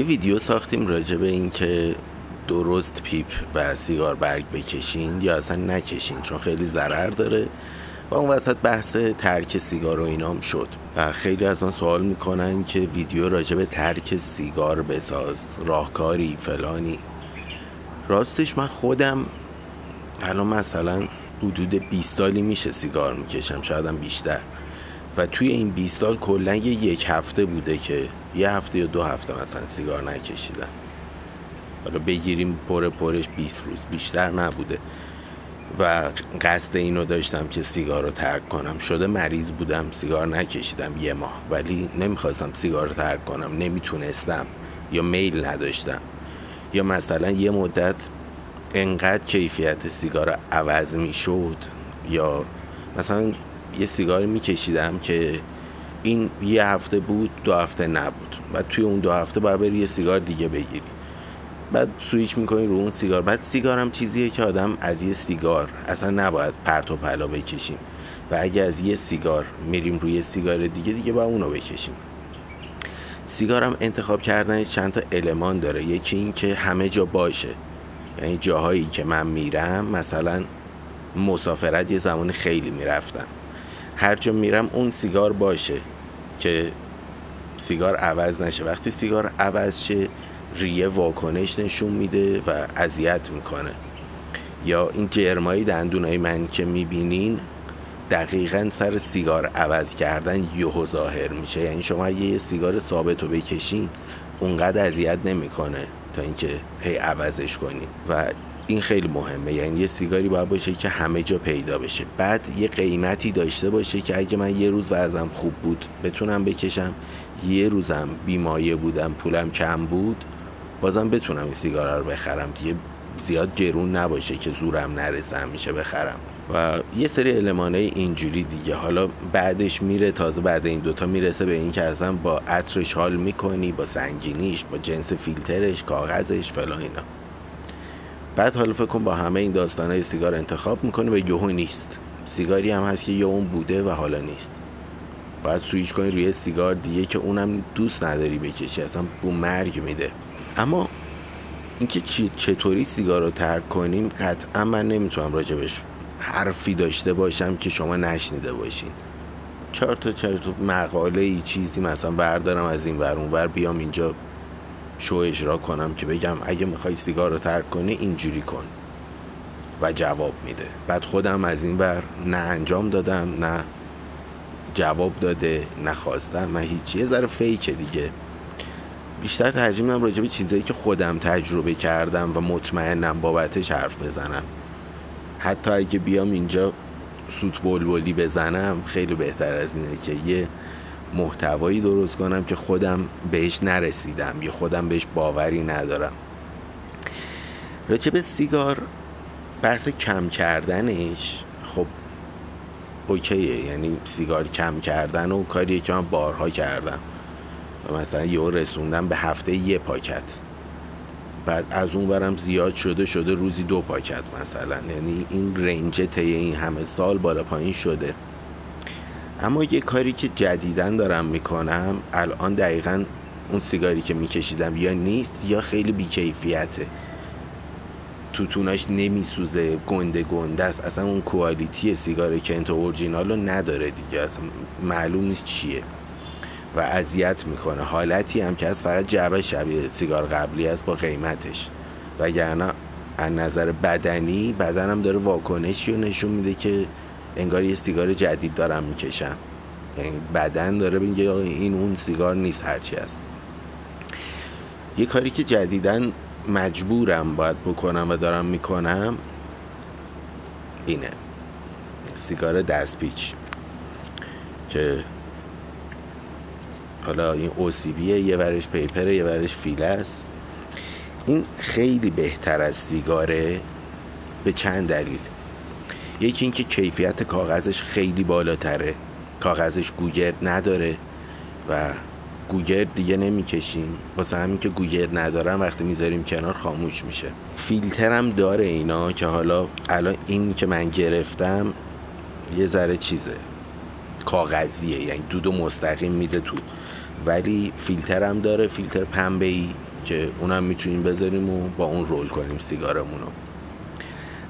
یه ویدیو ساختیم راجع به این که درست پیپ و سیگار برگ بکشین یا اصلا نکشین، چون خیلی ضرر داره و اون وسط بحث ترک سیگار و اینام شد و خیلی از من سوال میکنن که ویدیو راجع به ترک سیگار بساز، راهکاری فلانی. راستش من خودم الان مثلا حدود 20 سالی میشه سیگار میکشم، شاید هم بیشتر، و توی این 20 سال کلا یک هفته بوده که یه هفته یا دو هفته مثلا سیگار نکشیدم. حالا بگیریم پرش 20 روز بیشتر نبوده و قصد اینو داشتم که سیگار رو ترک کنم. شده مریض بودم سیگار نکشیدم یه ماه، ولی نمیخواستم سیگار رو ترک کنم، نمیتونستم یا میل نداشتم، یا مثلا یه مدت انقدر کیفیت سیگار عوض میشد، یا مثلا یه سیگاری میکشیدم که این یه هفته بود دو هفته نبود، بعد توی اون دو هفته باید بری یه سیگار دیگه بگیری، بعد سویچ میکنی رو اون سیگار. بعد سیگارم چیزیه که آدم از یه سیگار اصلا نباید پرت و پلا بکشیم و اگه از یه سیگار میریم روی سیگار دیگه باید اونو بکشیم. سیگارم انتخاب کردن چند تا المان داره. یکی این که همه جا باشه، یعنی جاهایی که من میرم، مثلا مسافرت یه زمان خیلی میرفتم، هر جا میرم اون سیگار باشه که سیگار عوض نشه. وقتی سیگار عوض شه ریه واکنش نشون میده و اذیت میکنه. یا این جرمای دندونای من که میبینین دقیقاً سر سیگار عوض کردن یهو ظاهر میشه، یعنی شما اگه یه سیگار ثابت رو بکشین اونقدر اذیت نمیکنه تا اینکه هی عوضش کنین و این خیلی مهمه. یعنی یه سیگاری باید باشه که همه جا پیدا بشه، بعد یه قیمتی داشته باشه که اگه من یه روز وضعم خوب بود بتونم بکشم، یه روزم بیمایه بودم پولم کم بود بازم بتونم این سیگارا رو بخرم، دیگه زیاد گرون نباشه که زورم نرسه همیشه بخرم و یه سری المانای اینجوری دیگه. حالا بعدش میره، تازه بعد این دوتا میرسه به این که اصلا با عطرش حال میکنی، با سنگینیش، با جنس فیلترش، کاغذش فلان اینا. بعد حالا فکر کن با همه این داستانای سیگار انتخاب میکنی و یهو نیست. سیگاری هم هست که یه اون بوده و حالا نیست، باید سویچ کنی روی سیگار دیگه که اونم دوست نداری بکشی، اصلا بو مرگ میده. اما اینکه چطوری سیگار رو ترک کنیم قطعا من نمیتونم راجبش حرفی داشته باشم که شما نشنیده باشین. چهار تا مقاله ای چیزی مثلا بردارم از این ور اون ور بیام اینجا شو اجرا کنم که بگم اگه میخوای سیگار رو ترک کنی اینجوری کن و جواب میده. بعد خودم از این ور نه انجام دادم نه جواب داده نخواستم، من هیچی. یه ذره فیکه دیگه. بیشتر ترجیح میدم راجع به چیزایی که خودم تجربه کردم و مطمئنم بابتش حرف بزنم. حتی اگه بیام اینجا سوت بلبلی بزنم خیلی بهتر از اینه که یه محتوایی درست کنم که خودم بهش نرسیدم یا خودم بهش باوری ندارم. راجع به سیگار بحث کم کردنش خب اوکیه، یعنی سیگار کم کردن و کاریه که من بارها کردم و مثلا یهو رسوندم به هفته یه پاکت، بعد از اون برم زیاد شده روزی 2 پاکت مثلا، یعنی این رنج طی این همه سال بالا پایین شده. اما یه کاری که جدیدن دارم میکنم الان، دقیقاً اون سیگاری که میکشیدم یا نیست یا خیلی بیکیفیته، توتوناش نمیسوزه، گنده است، اصلا اون کوالیتی سیگار کنت اورجینال رو نداره دیگه، اصلا معلوم نیست چیه و اذیت میکنه. حالتی هم که از فقط جعبه شبیه سیگار قبلی است با قیمتش، وگرنه از نظر بدنی بدنم داره واکنشی رو نشون میده که انگار یه سیگار جدید دارم میکشم، یعنی بدن داره میگه این اون سیگار نیست هرچی است. یه کاری که جدیدن مجبورم باید بکنم و دارم میکنم اینه سیگار دست پیچ، که حالا این OCBه، یه ورش پیپره یه ورش فیله است. این خیلی بهتر از سیگاره به چند دلیل. یکی اینکه کیفیت کاغذش خیلی بالاتره، کاغذش گوگرد نداره و گوگرد دیگه نمیکشیم، واسه همین که گوگرد ندارم وقتی میذاریم کنار خاموش میشه. فیلترم داره اینا که حالا الان این که من گرفتم یه ذره چیزه کاغذیه، یعنی دودو مستقیم میده تو، ولی فیلترم داره، فیلتر پنبه‌ای که اونم میتونیم بذاریم و با اون رول کنیم سیگارمونو.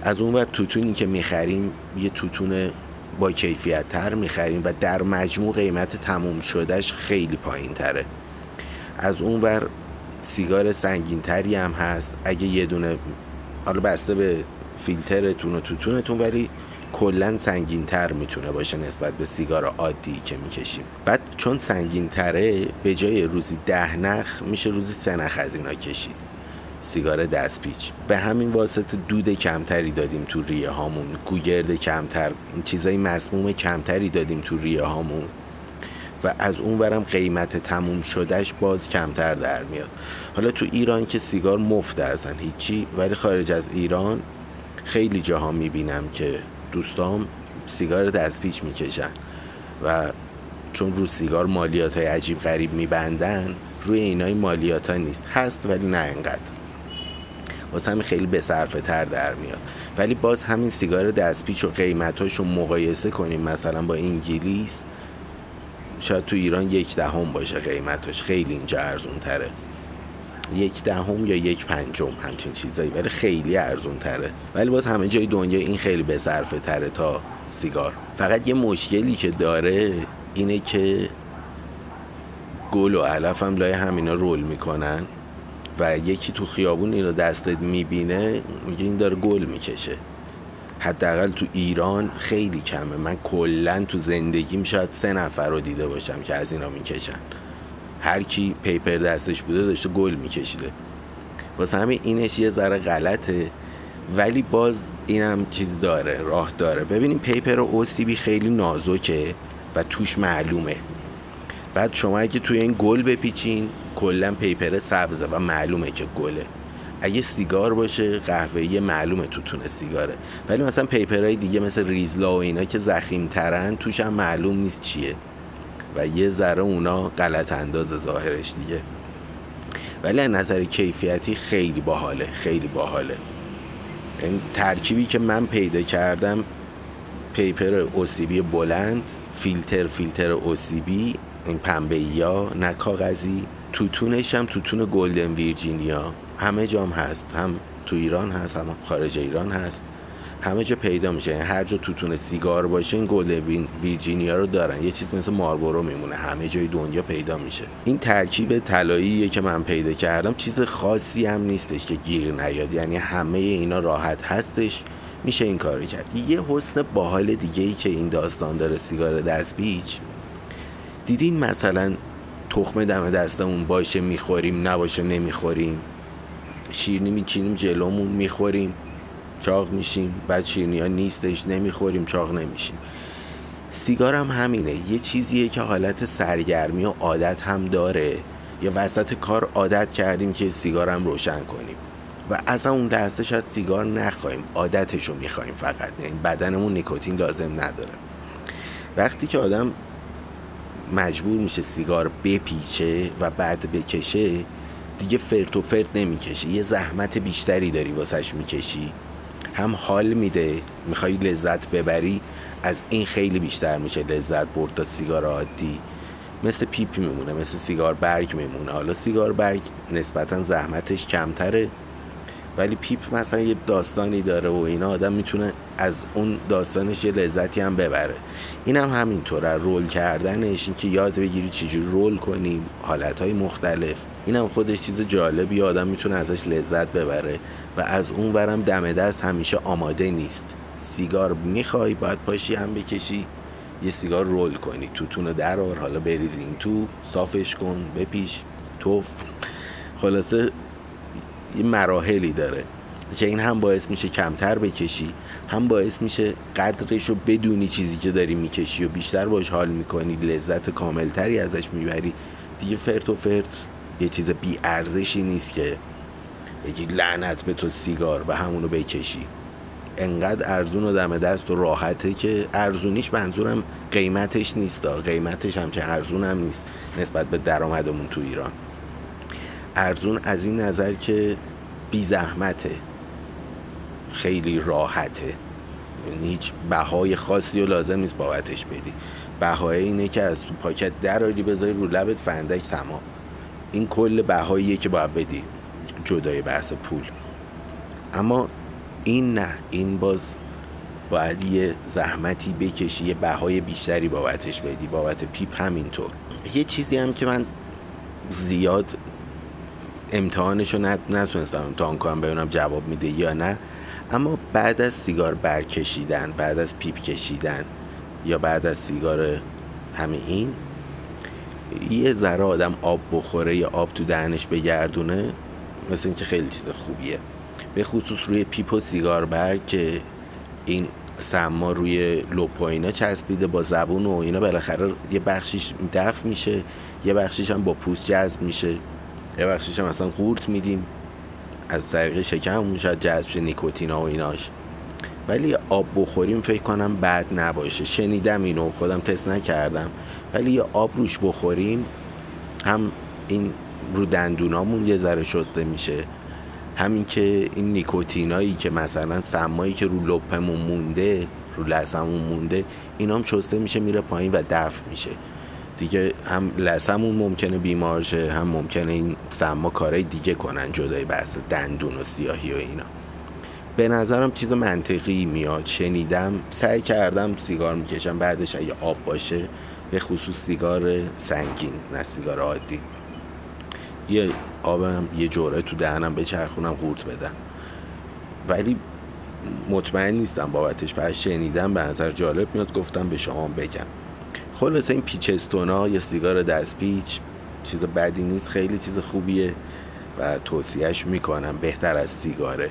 از اون ور توتونی که میخریم یه توتون با کیفیت تر میخریم و در مجموع قیمت تموم شدهش خیلی پایین تره. از اون ور سیگار سنگین تری هم هست، اگه یه دونه، حالا بسته به فیلترتون و توتونتون، ولی کلن سنگین تر میتونه باشه نسبت به سیگار عادی که میکشیم. بعد چون سنگین تره، به جای روزی 10 نخ میشه روزی 3 نخ از اینا کشید، سیگار دست پیچ. به همین واسطه دود کمتری دادیم تو ریه هامون، گوگرد کمتر، چیزای مسموم کمتری دادیم تو ریه هامون و از اون ورم قیمت تموم شدهش باز کمتر در میاد. حالا تو ایران که سیگار مفته اصلا هیچی، ولی خارج از ایران خیلی جاها میبینم که دوستام سیگار دست پیچ میکشن و چون رو سیگار مالیات های عجیب غریب میبندن، روی اینای مالیات ها نیست، هست ولی نه انقدر، واسه همین خیلی به صرفه تر در میاد. ولی باز همین سیگار دست پیچ و قیمتاش رو مقایسه کنیم مثلا با انگلیس، شاید تو ایران 1/10 باشه قیمتش، خیلی اینجا ارزون تره، 1/10 یا 1/5 همچین چیزایی، ولی خیلی ارزون تره. ولی باز همه جای دنیا این خیلی به صرفه تره تا سیگار. فقط یه مشکلی که داره اینه که گل و علف هم لای همینا رول میکنن و یکی تو خیابون این رو دستت میبینه میگه این داره گل میکشه. حداقل تو ایران خیلی کمه، من کلا تو زندگیم شاید 3 نفر رو دیده باشم که از اینا میکشن، هر کی پیپر دستش بوده داشته گل میکشیده. واسه همین اینش یه ذره غلطه، ولی باز اینم چیز داره، راه داره. ببینیم پیپر و OCB خیلی نازکه و توش معلومه، بعد شما اگه توی این گل بپیچین کلا پیپر سبزه و معلومه که گله. اگه سیگار باشه قهوه‌ای معلومه توتون سیگاره، ولی مثلا پیپرهای دیگه مثل ریزلا و اینا که ضخیم‌ترن توش هم معلوم نیست چیه و یه ذره اونا غلط انداز ظاهرش دیگه، ولی از نظر کیفیتی خیلی باحاله، خیلی باحاله. این ترکیبی که من پیدا کردم، پیپر OCB بلند، فیلتر OCB این پنبه‌ای ها نه کاغذی، توتونش هم توتون گلدن ویرجینیا، همه جا هم هست، هم تو ایران هست هم خارج ایران هست، همه جا پیدا میشه. یعنی هر جا توتون سیگار باشه این گلدن ویرجینیا رو دارن، یه چیز مثل ماربورو میمونه، همه جای دنیا پیدا میشه. این ترکیب طلاییه که من پیدا کردم، چیز خاصی هم نیستش که گیر نیاد، یعنی همه اینا راحت هستش، میشه این کارو کرد. یه حسن باحال دیگه ای که این داستان داره سیگار دست پیچ، دیدین مثلا تخمه دم دستمون باشه میخوریم، نباشه نمیخوریم، شیرینی میچینیم جلومون میخوریم چاق میشیم، بعد شیرینی ها نیستش نمیخوریم چاق نمیشیم. سیگار هم همینه، یه چیزیه که حالت سرگرمی و عادت هم داره، یا وسط کار عادت کردیم که سیگار هم روشن کنیم و اصلا اون لحظه شاید سیگار نخواهیم، عادتشو میخوایم فقط، یعنی بدنمون نیکوتین لازم نداره. وقتی که آدم مجبور میشه سیگار بپیچه و بعد بکشه، دیگه فرت و فرت نمیکشه، یه زحمت بیشتری داری واسهش میکشی، هم حال میده، میخوای لذت ببری، از این خیلی بیشتر میشه لذت برد تا سیگار عادی. مثل پیپی میمونه، مثل سیگار برگ میمونه. حالا سیگار برگ نسبتا زحمتش کمتره، ولی پیپ مثلا یه داستانی داره و اینا، آدم میتونه از اون داستانش یه لذتی هم ببره. اینم همینطوره، رول کردنش، این که یاد بگیری چجوری رول کنیم، حالتهای مختلف، اینم خودش چیز جالبی، آدم میتونه ازش لذت ببره. و از اون ورم دم دست همیشه آماده نیست، سیگار میخوای باید پاشی هم بکشی، یه سیگار رول کنی، توتونو درار، حالا بریز این تو، صافش کن، بپیش، توف. خلاصه یه مراحلی داره که این هم باعث میشه کمتر بکشی، هم باعث میشه قدرشو بدونی چیزی که داری میکشی و بیشتر باش حال میکنی، لذت کاملتری ازش میبری دیگه. فرت و فرت یه چیز بی ارزشی نیست که بگی لعنت به تو سیگار و همونو بکشی. انقدر ارزون و دم دست و راحته که ارزونیش منظورم قیمتش نیست، قیمتش هم که ارزون هم نیست نسبت به درآمدمون تو ایران، ارزون از این نظر که بی زحمته، خیلی راحته، یعنی هیچ بهای خاصی رو لازم نیست بابتش بدی. بهای اینه که از تو پاکت دراری، بذاری رو لبت، فندک، تمام. این کل بهاییه که باید بدی جدای بحث پول. اما این نه، این باز باید یه زحمتی بکشی، یه بهای بیشتری بابتش بدی، بابت پیپ همینطور. یه چیزی هم که من زیاد امتحانشو نتونستم امتحان کنم ببینم جواب میده یا نه، اما بعد از سیگار برکشیدن، بعد از پیپ کشیدن یا بعد از سیگار همین، این یه ذره آدم آب بخوره یا آب تو دهنش بگردونه، مثل این که خیلی چیز خوبیه، به خصوص روی پیپ و سیگار بر که این سما روی لپ و اینا چسبیده با زبون و اینا، بالاخره یه بخشیش دفع میشه، یه بخشیش هم با پوست جذب میشه، یه بخشیش هم اصلا قورت میدیم از طریق شکممون شاید جذب شه نیکوتینا و ایناش. ولی آب بخوریم فکر کنم بد نباشه، شنیدم اینو، خودم تست نکردم، ولی یه آب روش بخوریم هم این رو دندونامون یه ذره شسته میشه، همین که این نیکوتینایی که مثلا سمایی که رو لپمون مونده، رو لثمون مونده، اینا هم شسته میشه میره پایین و دفع میشه دیگه. هم لثمون ممکنه بیمار شه، هم ممکنه این سما کارهای دیگه کنن جدای بحث دندون و سیاهی و اینا. به نظرم چیز منطقی میاد، شنیدم، سعی کردم سیگار میکشم بعدش اگه آب باشه، به خصوص سیگار سنگین نه سیگار عادی، یه آبم یه جوره تو دهنم بچرخونم قورت بدم، ولی مطمئن نیستم بابتش، فقط شنیدم به نظر جالب میاد گفتم به شما بگم. خلاصه این پیچستونا یا سیگار دست پیچ چیز بدی نیست، خیلی چیز خوبیه و توصیهش میکنم، بهتر از سیگاره.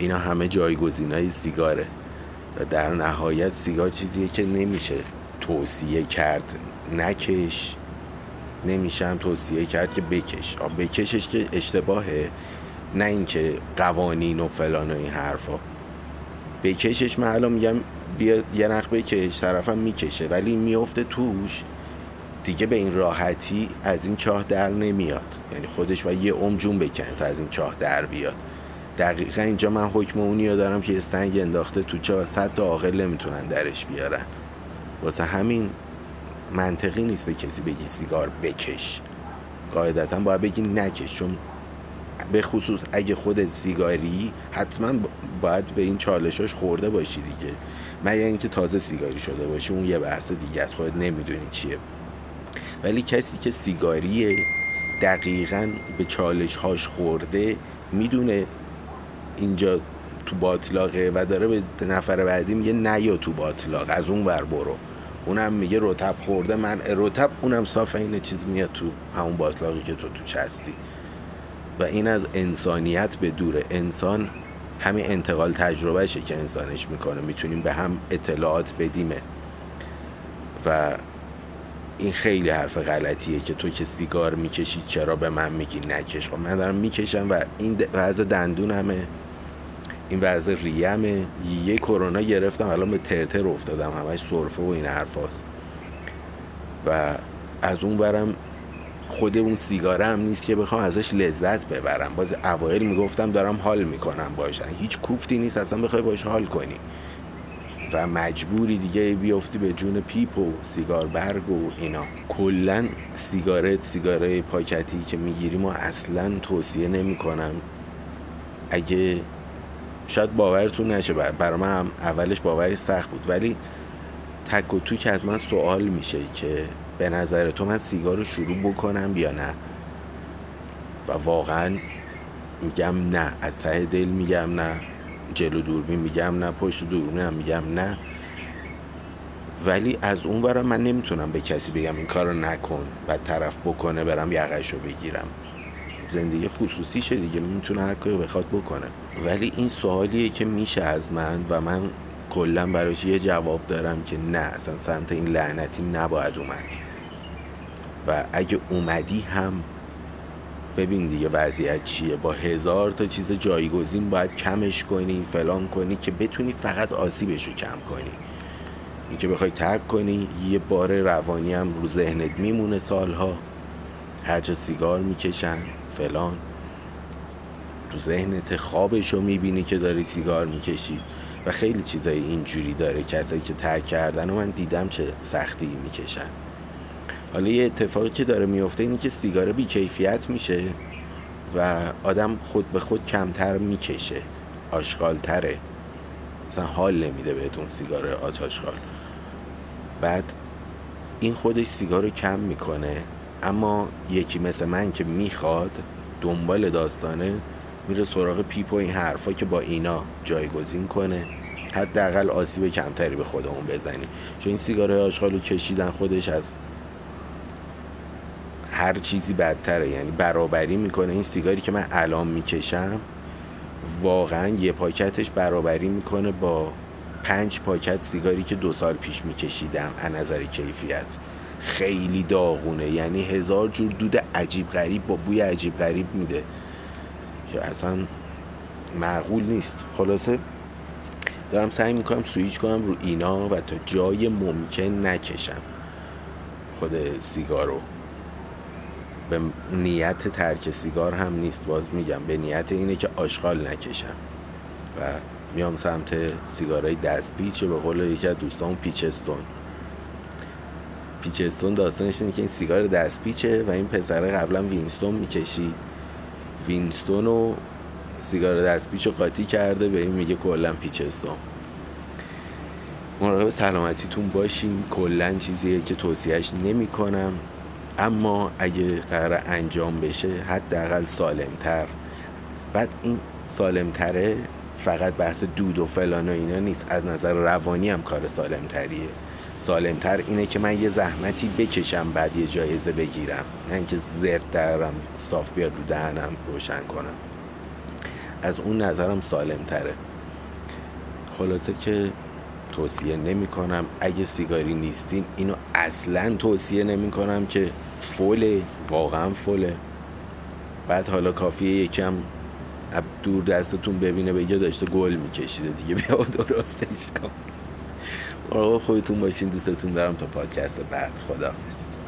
اینا همه جایگزینای سیگاره و در نهایت سیگار چیزیه که نمیشه توصیه کرد نکش، نمیشه هم توصیه کرد که بکش. بکشش که اشتباهه، نه اینکه قوانین و فلان و این حرفا. بکشش من الان میگم بیا یه نخ بکش، طرفم میکشه ولی میفته توش دیگه، به این راحتی از این چاه در نمیاد، یعنی خودش باید یه عمر جون بکنه تا از این چاه در بیاد. دقیقا اینجا من حکم اونی رو دارم که استنگ انداخته تو چاه و صد تا عاقل نمیتونن درش بیارن. واسه همین منطقی نیست به کسی بگی سیگار بکش، قاعدتا باید بگی نکش، چون به خصوص اگه خودت سیگاری حتما باید به این چالشاش خورده باشی دیگه، مگر اینکه تازه سیگاری شده باشی، اون یه بحث دیگه است، خودت نمیدونی چیه. ولی کسی که سیگاریه دقیقاً به چالشهاش خورده، میدونه اینجا تو باطلاقه و داره به نفر بعدی میگه نه یا تو باطلاق از اون ور برو، اونم میگه رطب خورده من رطب، اونم صاف این چیز میاد تو همون باطلاقی که تو چستی و این از انسانیت به دوره. انسان همین انتقال تجربهشه که انسانش میکنه، میتونیم به هم اطلاعات بدیمه و این خیلی حرف غلطیه که تو که سیگار میکشی چرا به من میگی نکش؟ خب من دارم میکشم و این وضع دندونمه، این وضع ریمه، یه کرونا گرفتم الان به ترتر افتادم، همش سرفه و این حرف هست. و از اون ورم خود اون سیگاره هم نیست که بخوام ازش لذت ببرم، باز اوائل میگفتم دارم حال میکنم باشن، هیچ کوفتی نیست اصلا بخوای باش حال کنی و مجبوری دیگه بیافتی به جون پیپ و سیگار برگ و اینا. کلن سیگاره پاکتی که میگیریم و اصلا توصیه نمی کنم. اگه شاید باورتون نشه، برای من اولش باوری سخت بود، ولی تک و توک از من سوال میشه که به نظر تو من سیگار رو شروع بکنم یا نه؟ و واقعا میگم نه، از ته دل میگم نه، جلو دوربین میگم نه، پشت دوربین هم میگم نه. ولی از اون برم من نمیتونم به کسی بگم این کارو نکن و طرف بکنه برم یقش رو بگیرم، زندگی خصوصیشه دیگه، میتونه هر کاری بخواد بکنه. ولی این سوالیه که میشه از من و من کلا براش یه جواب دارم که نه، اصلا سمت این لعنتی نباید اومد و اگه اومدی هم ببین دیگه وضعیت چیه، با 1000 تا چیز جایگزین باید کمش کنی، فلان کنی که بتونی فقط آسیبشو کم کنی. این که بخوای ترک کنی یه بار روانی هم رو ذهنت میمونه سالها، هر جا سیگار میکشن فلان تو ذهنت، خوابشو میبینی که داری سیگار میکشی و خیلی چیزای اینجوری داره. کسایی که ترک کردن و من دیدم چه سختی میکشن. حالا یه اتفاقی که داره میفته اینه که سیگاره بیکیفیت میشه و آدم خود به خود کمتر میکشه، آشغالتره، مثلا حال نمیده بهتون سیگار آتاشغال. بعد این خودش سیگار رو کم میکنه، اما یکی مثل من که میخواد دنبال داستانه میره سراغ پیپ و این حرفا که با اینا جایگزین کنه، حداقل آسیب کمتری به خودمون بزنیم. چون این سیگار آشغال رو کشیدن خودش از هر چیزی بدتره، یعنی برابری میکنه. این سیگاری که من الان میکشم واقعا یه پاکتش برابری میکنه با 5 پاکت سیگاری که 2 سال پیش میکشیدم از نظر کیفیت. خیلی داغونه، یعنی 1000 جور دود عجیب غریب با بوی عجیب غریب میده که اصلا معقول نیست. خلاصه دارم سعی میکنم سویچ کنم رو اینا و تا جای ممکن نکشم خود سیگارو. به نیت ترک سیگار هم نیست، باز میگم، به نیت اینه که آشغال نکشم و میام سمت سیگارای دست پیچ. به قول یکی از دوستان پیچستون داستانش اینه که این سیگار دست پیچه و این پسره قبلا وینستون میکشید، وینستون و سیگار دست پیچو قاطی کرده، به این میگه کلا پیچستون. مراقب سلامتیتون باشین، کلا چیزیه که توصیهش نمیکنم، اما اگه قرار انجام بشه حداقل سالمتر. بعد این سالمتره فقط بحث دود و فلان و اینا نیست، از نظر روانی هم کار سالمتریه. سالمتر اینه که من یه زحمتی بکشم بعد یه جایزه بگیرم، نه اینکه زرد درم صاف بیاد رو دهنم روشن کنم. از اون نظرم سالمتره. خلاصه که توصیه نمی کنم. اگه سیگاری نیستین اینو اصلا توصیه نمی کنم که فوله، واقعا فوله. بعد حالا کافیه یکم دور دستتون ببینه بگه داشته گل میکشیده دیگه، بیا درستش کن. مراقب خودتون باشین، دوستتون دارم. تا پادکست بعد، خداحافظ.